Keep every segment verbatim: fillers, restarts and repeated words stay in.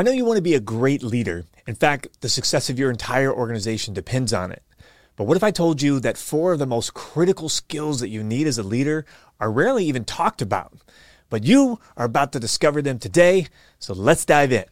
I know you want to be a great leader. In fact, the success of your entire organization depends on it. But what if I told you that four of the most critical skills that you need as a leader are rarely even talked about? But you are about to discover them today, so let's dive in.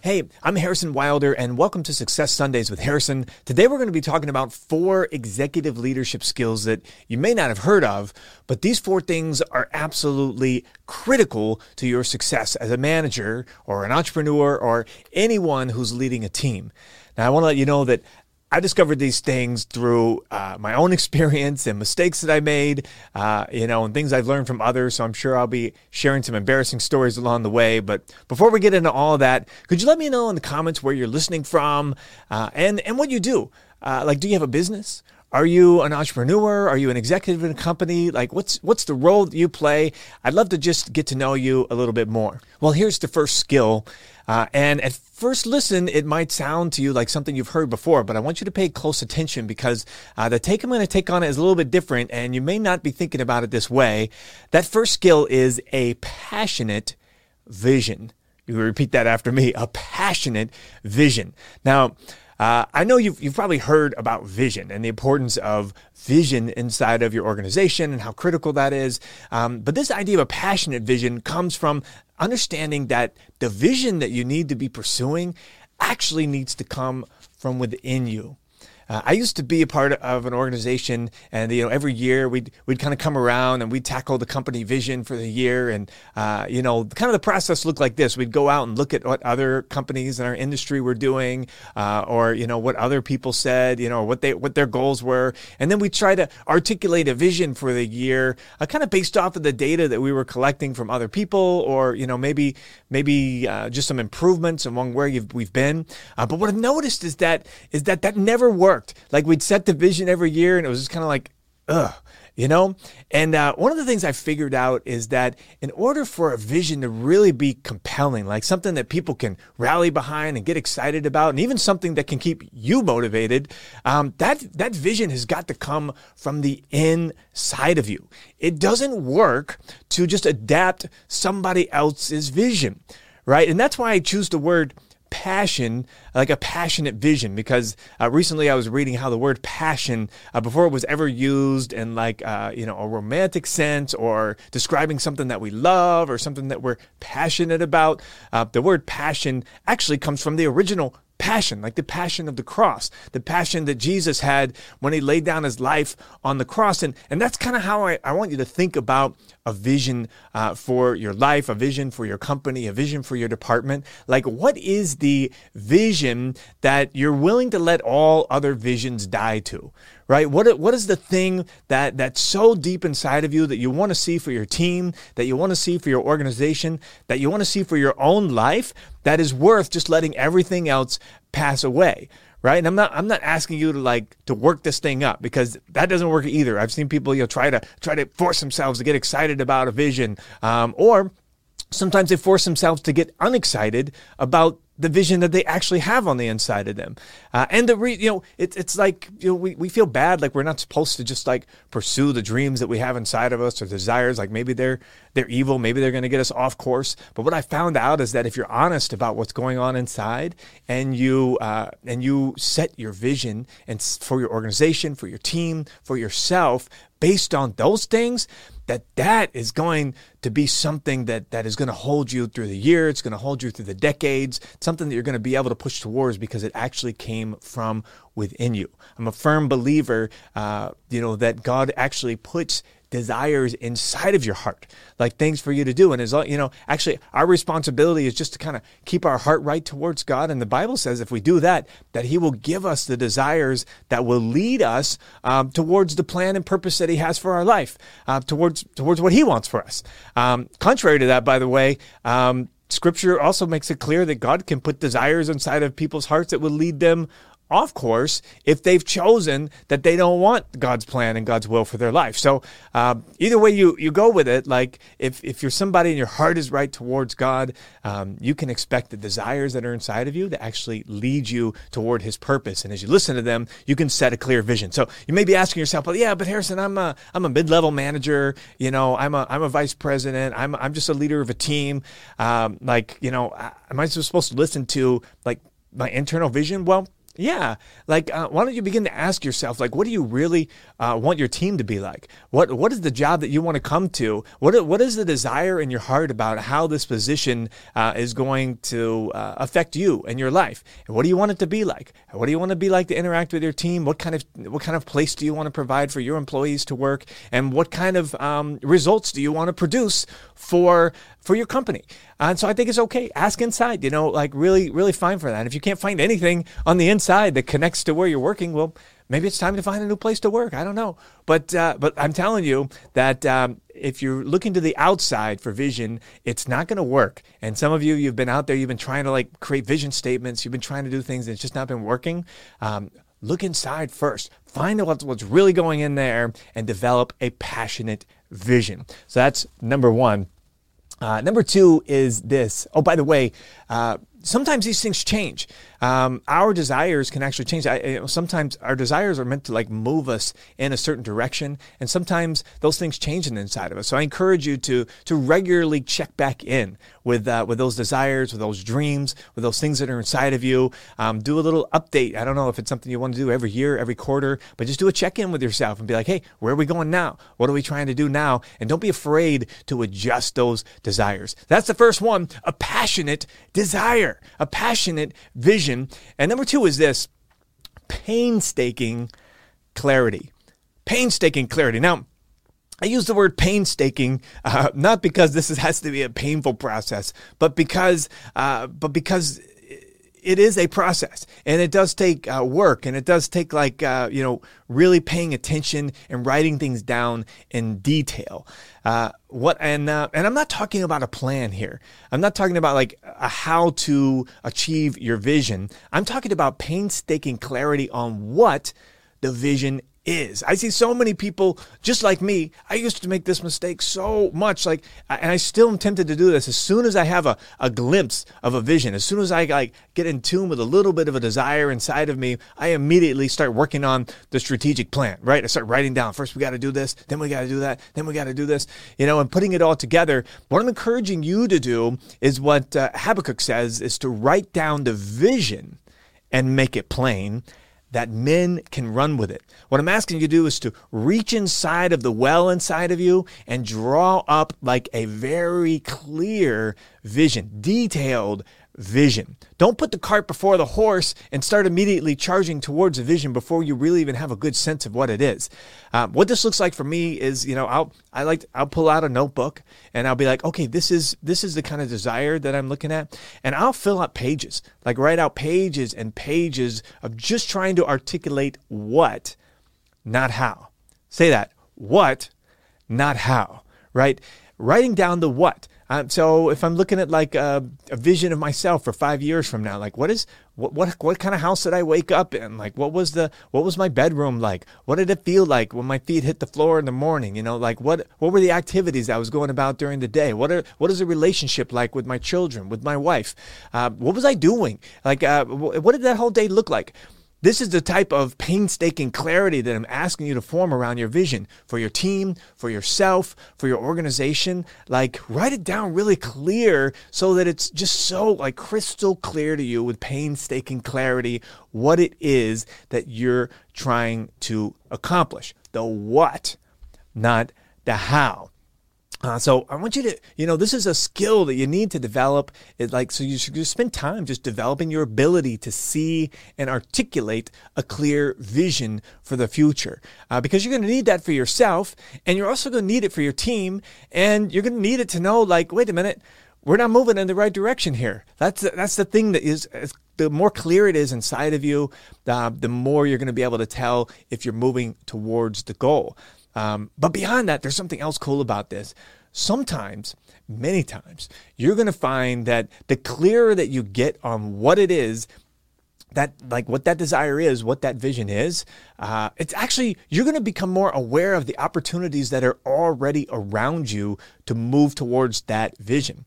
Hey, I'm Harrison Wilder, and welcome to Success Sundays with Harrison. Today we're going to be talking about four executive leadership skills that you may not have heard of, but these four things are absolutely critical to your success as a manager or an entrepreneur or anyone who's leading a team. Now, I want to let you know that I discovered these things through uh, my own experience and mistakes that I made, uh, you know, and things I've learned from others. So I'm sure I'll be sharing some embarrassing stories along the way. But before we get into all that, could you let me know in the comments where you're listening from uh, and, and what you do? Uh, like, do you have a business? Are you an entrepreneur? Are you an executive in a company? Like, what's what's the role that you play? I'd love to just get to know you a little bit more. Well, here's the first skill. Uh, and at first listen, it might sound to you like something you've heard before, but I want you to pay close attention because uh, the take I'm going to take on it is a little bit different, and you may not be thinking about it this way. That first skill is a passionate vision. You repeat that after me, a passionate vision. Now, Uh, I know you've, you've probably heard about vision and the importance of vision inside of your organization and how critical that is. Um, but this idea of a passionate vision comes from understanding that the vision that you need to be pursuing actually needs to come from within you. Uh, I used to be a part of an organization, and you know, every year we'd we'd kind of come around and we'd tackle the company vision for the year, and uh, you know, kind of the process looked like this: we'd go out and look at what other companies in our industry were doing, uh, or you know, what other people said, you know, what they what their goals were, and then we try to articulate a vision for the year, uh, kind of based off of the data that we were collecting from other people, or you know, maybe maybe uh, just some improvements among where you've, we've been. Uh, but what I've noticed is that is that that never worked. Like, we'd set the vision every year and it was just kind of like, ugh, you know? And uh, one of the things I figured out is that in order for a vision to really be compelling, like something that people can rally behind and get excited about, and even something that can keep you motivated, um, that, that vision has got to come from the inside of you. It doesn't work to just adapt somebody else's vision, right? And that's why I choose the word passion, like a passionate vision, because uh, recently I was reading how the word passion, uh, before it was ever used in like, uh, you know, a romantic sense or describing something that we love or something that we're passionate about, uh, the word passion actually comes from the original passion, like the passion of the cross, the passion that Jesus had when he laid down his life on the cross. And, and that's kind of how I, I want you to think about a vision uh, for your life, a vision for your company, a vision for your department. Like, what is the vision that you're willing to let all other visions die to, right? What What is the thing that that's so deep inside of you that you want to see for your team, that you want to see for your organization, that you want to see for your own life, that is worth just letting everything else pass away, right? And I'm not, I'm not asking you to like, to work this thing up, because that doesn't work either. I've seen people, you know, try to, try to force themselves to get excited about a vision, um, or sometimes they force themselves to get unexcited about the vision that they actually have on the inside of them. Uh, and the re- you know, it, it's like, you know, we, we feel bad, like we're not supposed to just like pursue the dreams that we have inside of us or desires. Like, maybe they're, they're evil. Maybe they're going to get us off course. But what I found out is that if you're honest about what's going on inside, and you, uh, and you set your vision and for your organization, for your team, for yourself, based on those things, that that is going to be something that, that is going to hold you through the year. It's going to hold you through the decades. It's something that you're going to be able to push towards because it actually came from within you. I'm a firm believer, uh, you know, that God actually puts desires inside of your heart, like things for you to do. And as you know, actually our responsibility is just to kind of keep our heart right towards God. And the Bible says if we do that, that he will give us the desires that will lead us um, towards the plan and purpose that he has for our life, uh, towards, towards what he wants for us. Um, contrary to that, by the way, um, Scripture also makes it clear that God can put desires inside of people's hearts that will lead them off course if they've chosen that they don't want God's plan and God's will for their life. So um, either way you, you go with it, like if, if you're somebody and your heart is right towards God, um, you can expect the desires that are inside of you to actually lead you toward his purpose. And as you listen to them, you can set a clear vision. So you may be asking yourself, well, yeah, but Harrison, I'm a, I'm a mid-level manager. You know, I'm a, I'm a vice president. I'm, I'm just a leader of a team. Um, like, you know, am I supposed to listen to like my internal vision? Well, Yeah, like uh, why don't you begin to ask yourself, like, what do you really uh, want your team to be like? What What is the job that you want to come to? What What is the desire in your heart about how this position uh, is going to uh, affect you and your life? And what do you want it to be like? What do you want to be like to interact with your team? What kind of What kind of place do you want to provide for your employees to work? And what kind of um, results do you want to produce for for your company? And so I think it's okay. Ask inside, you know, like really, really fine for that. And if you can't find anything on the inside that connects to where you're working, well, maybe it's time to find a new place to work. I don't know. But uh, but I'm telling you that um, if you're looking to the outside for vision, it's not going to work. And some of you, you've been out there, you've been trying to like create vision statements. You've been trying to do things and it's just not been working. Um, look inside first. Find out what's really going in there and develop a passionate vision. So that's number one. Uh, number two is this. Oh, by the way, uh, sometimes these things change. Um, our desires can actually change. I, you know, sometimes our desires are meant to like move us in a certain direction. And sometimes those things change in the inside of us. So I encourage you to to regularly check back in with uh, with those desires, with those dreams, with those things that are inside of you. Um, do a little update. I don't know if it's something you want to do every year, every quarter, but just do a check-in with yourself and be like, hey, where are we going now? What are we trying to do now? And don't be afraid to adjust those desires. That's the first one, a passionate desire, a passionate vision. And number two is this, painstaking clarity, painstaking clarity. Now, I use the word painstaking, uh, not because this is, has to be a painful process, but because, uh, but because it is a process and it does take uh, work and it does take like, uh, you know, really paying attention and writing things down in detail. Uh, what, and, uh, and I'm not talking about a plan here. I'm not talking about like a how to achieve your vision. I'm talking about painstaking clarity on what the vision is. I see so many people just like me. I used to make this mistake so much, like, and I still am tempted to do this. As soon as I have a, a glimpse of a vision, as soon as I like get in tune with a little bit of a desire inside of me, I immediately start working on the strategic plan, right? I start writing down, first we got to do this, then we got to do that, then we got to do this, you know, and putting it all together. What I'm encouraging you to do is what uh, Habakkuk says, is to write down the vision and make it plain, that men can run with it. What I'm asking you to do is to reach inside of the well inside of you and draw up like a very clear vision, detailed vision. Don't put the cart before the horse and start immediately charging towards a vision before you really even have a good sense of what it is. Um, what this looks like for me is, you know, I'll I like I'll pull out a notebook and I'll be like, okay, this is this is the kind of desire that I'm looking at, and I'll fill out pages, like write out pages and pages of just trying to articulate what, not how. Say that, what, not how, right? Writing down the what. Um, so if I'm looking at like a, a vision of myself for five years from now, like what is what what what kind of house did I wake up in? Like what was the what was my bedroom like? What did it feel like when my feet hit the floor in the morning? You know, like what what were the activities I was going about during the day? What are what is the relationship like with my children, with my wife? Uh, what was I doing? Like uh, what did that whole day look like? This is the type of painstaking clarity that I'm asking you to form around your vision for your team, for yourself, for your organization. Like write it down really clear so that it's just so like crystal clear to you with painstaking clarity what it is that you're trying to accomplish. The what, not the how. Uh, so I want you to, you know, this is a skill that you need to develop. It like, so you should just spend time just developing your ability to see and articulate a clear vision for the future, uh, because you're going to need that for yourself. And you're also going to need it for your team. And you're going to need it to know, like, wait a minute, we're not moving in the right direction here. That's, that's the thing that is, the more clear it is inside of you, uh, the more you're going to be able to tell if you're moving towards the goal. Um, but beyond that, there's something else cool about this. Sometimes, many times, you're going to find that the clearer that you get on what it is, that, like what that desire is, what that vision is, uh, it's actually, you're going to become more aware of the opportunities that are already around you to move towards that vision.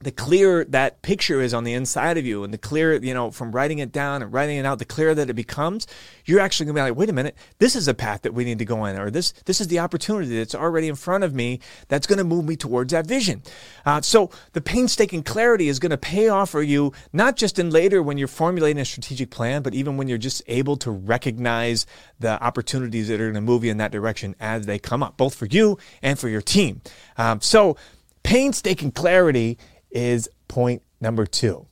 The clearer that picture is on the inside of you, and the clearer, you know, from writing it down and writing it out, the clearer that it becomes, you're actually going to be like, wait a minute, this is a path that we need to go in, or this this is the opportunity that's already in front of me that's going to move me towards that vision. Uh, so the painstaking clarity is going to pay off for you, not just in later when you're formulating a strategic plan, but even when you're just able to recognize the opportunities that are going to move you in that direction as they come up, both for you and for your team. Um, so painstaking clarity is point number two.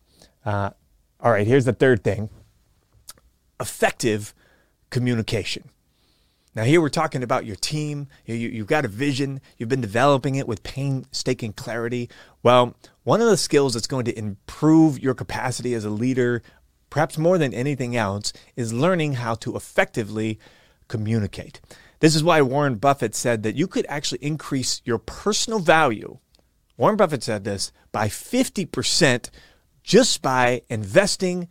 Uh, all right, here's the third thing. Effective communication. Now here we're talking about your team. You, you, you've got a vision. You've been developing it with painstaking clarity. Well, one of the skills that's going to improve your capacity as a leader, perhaps more than anything else, is learning how to effectively communicate. This is why Warren Buffett said that you could actually increase your personal value, Warren Buffett said this, by fifty percent just by investing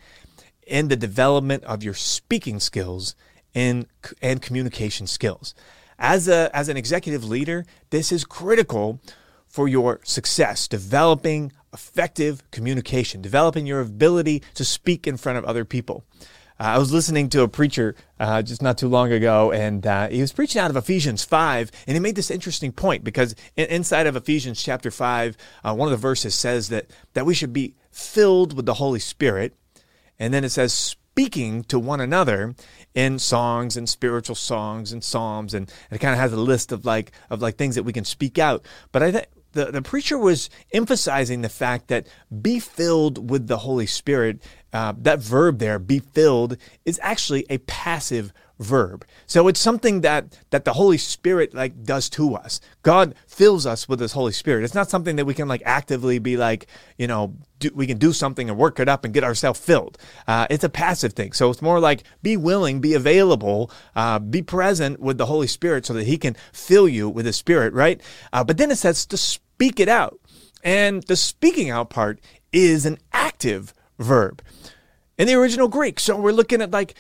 in the development of your speaking skills and, and communication skills. As a, as an executive leader, this is critical for your success, developing effective communication, developing your ability to speak in front of other people. Uh, I was listening to a preacher uh, just not too long ago, and uh, he was preaching out of Ephesians five, and he made this interesting point, because in, inside of Ephesians chapter five, uh, one of the verses says that, that we should be filled with the Holy Spirit, and then it says speaking to one another in songs and spiritual songs and psalms, and, and it kind of has a list of like of like things that we can speak out. But I think the, the preacher was emphasizing the fact that be filled with the Holy Spirit. Uh, that verb there, be filled, is actually a passive verb. So it's something that that the Holy Spirit like does to us. God fills us with His Holy Spirit. It's not something that we can like actively be like, you know, do, we can do something and work it up and get ourselves filled. Uh, it's a passive thing. So it's more like be willing, be available, uh, be present with the Holy Spirit so that He can fill you with His Spirit, right? Uh, but then it says to speak it out. And the speaking out part is an active verb in the original Greek. So we're looking at like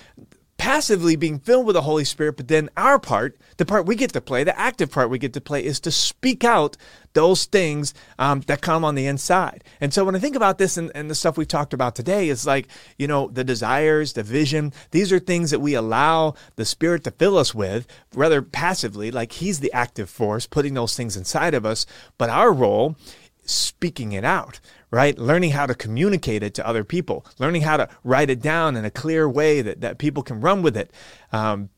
passively being filled with the Holy Spirit, but then our part, the part we get to play, the active part we get to play, is to speak out those things um, that come on the inside. And so when I think about this and, and the stuff we've talked about today, is like, you know, the desires, the vision, these are things that we allow the Spirit to fill us with, rather passively, like He's the active force, putting those things inside of us, but our role speaking it out, right? Learning how to communicate it to other people, learning how to write it down in a clear way that, that people can run with it. Um,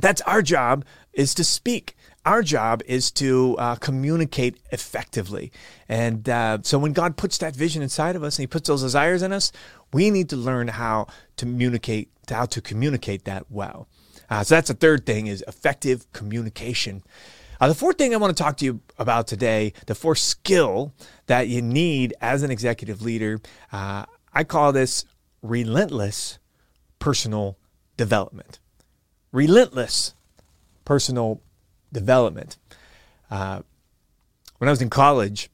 that's our job, is to speak. Our job is to uh, communicate effectively. And uh, so when God puts that vision inside of us and He puts those desires in us, we need to learn how to communicate, how to communicate that well. Uh, so that's the third thing, is effective communication. Uh, the fourth thing I want to talk to you about today, the fourth skill that you need as an executive leader, uh, I call this relentless personal development. Relentless personal development. Uh, when I was in college,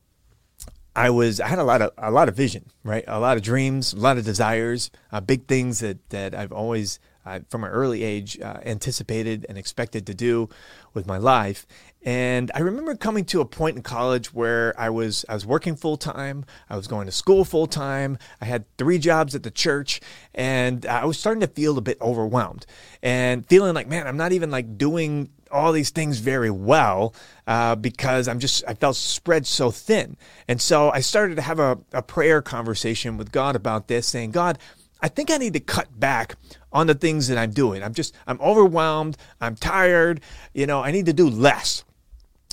I was I had a lot of a lot of vision, right? A lot of dreams, a lot of desires, uh, big things that that I've always. I, from an early age, uh, anticipated and expected to do with my life. And I remember coming to a point in college where I was I was working full-time, I was going to school full-time, I had three jobs at the church, and I was starting to feel a bit overwhelmed and feeling like, man, I'm not even like doing all these things very well uh, because I'm just, I felt spread so thin. And so I started to have a, a prayer conversation with God about this, saying, God, I think I need to cut back on the things that I'm doing. I'm just, I'm overwhelmed. I'm tired. You know, I need to do less.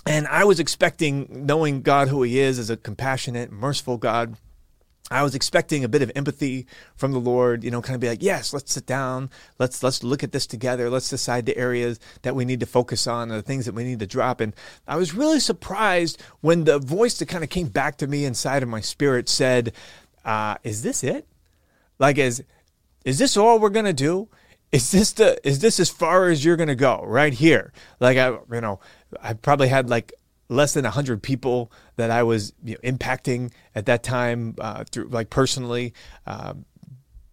And I was expecting, knowing God who He is, as a compassionate, merciful God, I was expecting a bit of empathy from the Lord, you know, kind of be like, yes, let's sit down. Let's let's look at this together. Let's decide the areas that we need to focus on and the things that we need to drop. And I was really surprised when the voice that kind of came back to me inside of my spirit said, uh, is this it? Like, is is this all we're gonna do? Is this the is this as far as you're gonna go right here? Like, I you know, I probably had like less than a hundred people that I was you know, impacting at that time uh, through like personally. Uh,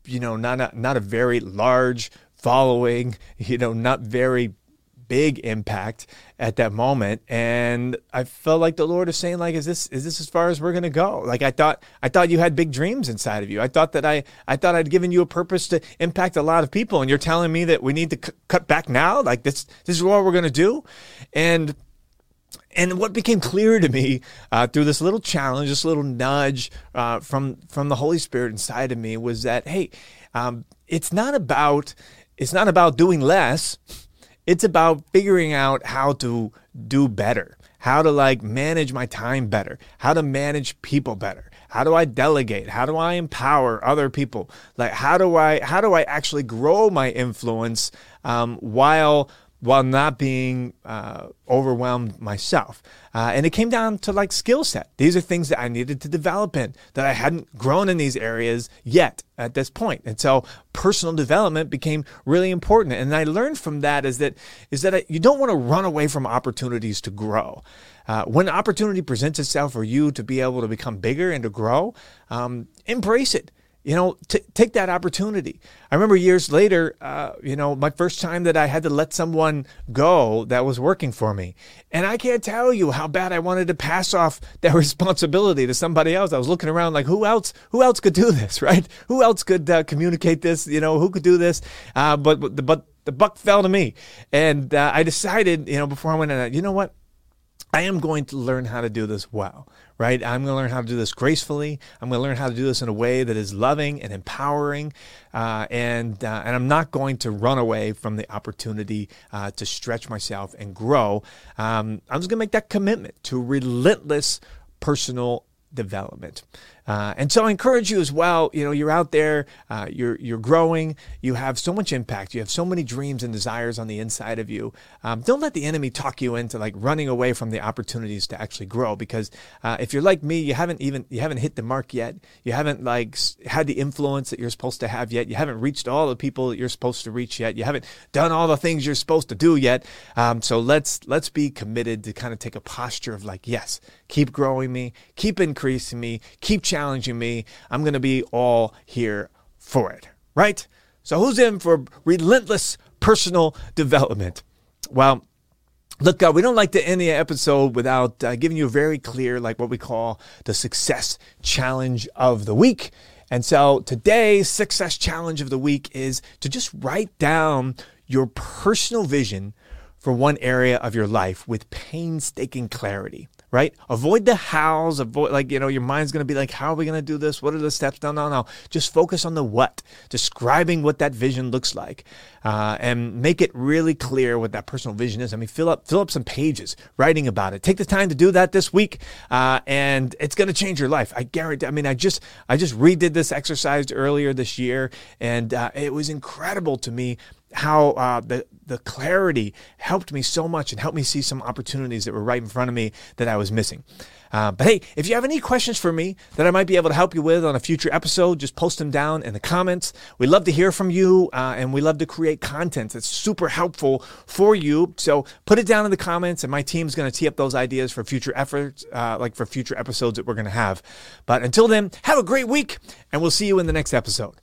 you know, not a, not a very large following, you know, not very big impact at that moment. And I felt like the Lord is saying, like, is this, is this as far as we're going to go? Like, I thought, I thought you had big dreams inside of you. I thought that I, I thought I'd given you a purpose to impact a lot of people. And you're telling me that we need to c- cut back now. Like this, this is what we're going to do. And, and what became clear to me uh, through this little challenge, this little nudge uh, from, from the Holy Spirit inside of me was that, Hey, um, it's not about, it's not about doing less. It's about figuring out how to do better, how to like manage my time better, how to manage people better. How do I delegate? How do I empower other people? Like, how do I, how do I actually grow my influence um, while, while not being uh, overwhelmed myself? Uh, and it came down to like skill set. These are things that I needed to develop in, that I hadn't grown in these areas yet at this point. And so personal development became really important. And I learned from that is that is that I, you don't want to run away from opportunities to grow. Uh, when opportunity presents itself for you to be able to become bigger and to grow, um, embrace it. You know, t- take that opportunity. I remember years later, uh, you know, my first time that I had to let someone go that was working for me. And I can't tell you how bad I wanted to pass off that responsibility to somebody else. I was looking around like, who else, who else could do this, right? Who else could uh, communicate this? You know, who could do this? Uh, but, but, the, but the buck fell to me. And uh, I decided, you know, before I went in, you know what? I am going to learn how to do this well, right? I'm going to learn how to do this gracefully. I'm going to learn how to do this in a way that is loving and empowering, uh, and uh, and I'm not going to run away from the opportunity uh, to stretch myself and grow. Um, I'm just going to make that commitment to relentless personal development. Uh, and so I encourage you as well, you know, you're out there, uh, you're you're growing, you have so much impact, you have so many dreams and desires on the inside of you. Um, don't let the enemy talk you into like running away from the opportunities to actually grow, because uh, if you're like me, you haven't even, you haven't hit the mark yet. You haven't like had the influence that you're supposed to have yet. You haven't reached all the people that you're supposed to reach yet. You haven't done all the things you're supposed to do yet. Um, so let's, let's be committed to kind of take a posture of like, yes, keep growing me, keep increasing me, keep challenging me. I'm going to be all here for it, right? So who's in for relentless personal development? Well, look, uh, we don't like to end the episode without uh, giving you a very clear, like what we call the success challenge of the week. And so today's success challenge of the week is to just write down your personal vision for one area of your life with painstaking clarity. Right? Avoid the hows, avoid, like, you know, your mind's going to be like, how are we going to do this? What are the steps? No, no, no. Just focus on the what, describing what that vision looks like, uh, and make it really clear what that personal vision is. I mean, fill up, fill up some pages writing about it. Take the time to do that this week. Uh, and it's going to change your life. I guarantee. I mean, I just, I just redid this exercise earlier this year, and uh, it was incredible to me how uh, the the clarity helped me so much and helped me see some opportunities that were right in front of me that I was missing. Uh, but hey, if you have any questions for me that I might be able to help you with on a future episode, just post them down in the comments. We love to hear from you, uh, and we love to create content that's super helpful for you. So put it down in the comments, and my team's going to tee up those ideas for future efforts, uh, like for future episodes that we're going to have. But until then, have a great week, and we'll see you in the next episode.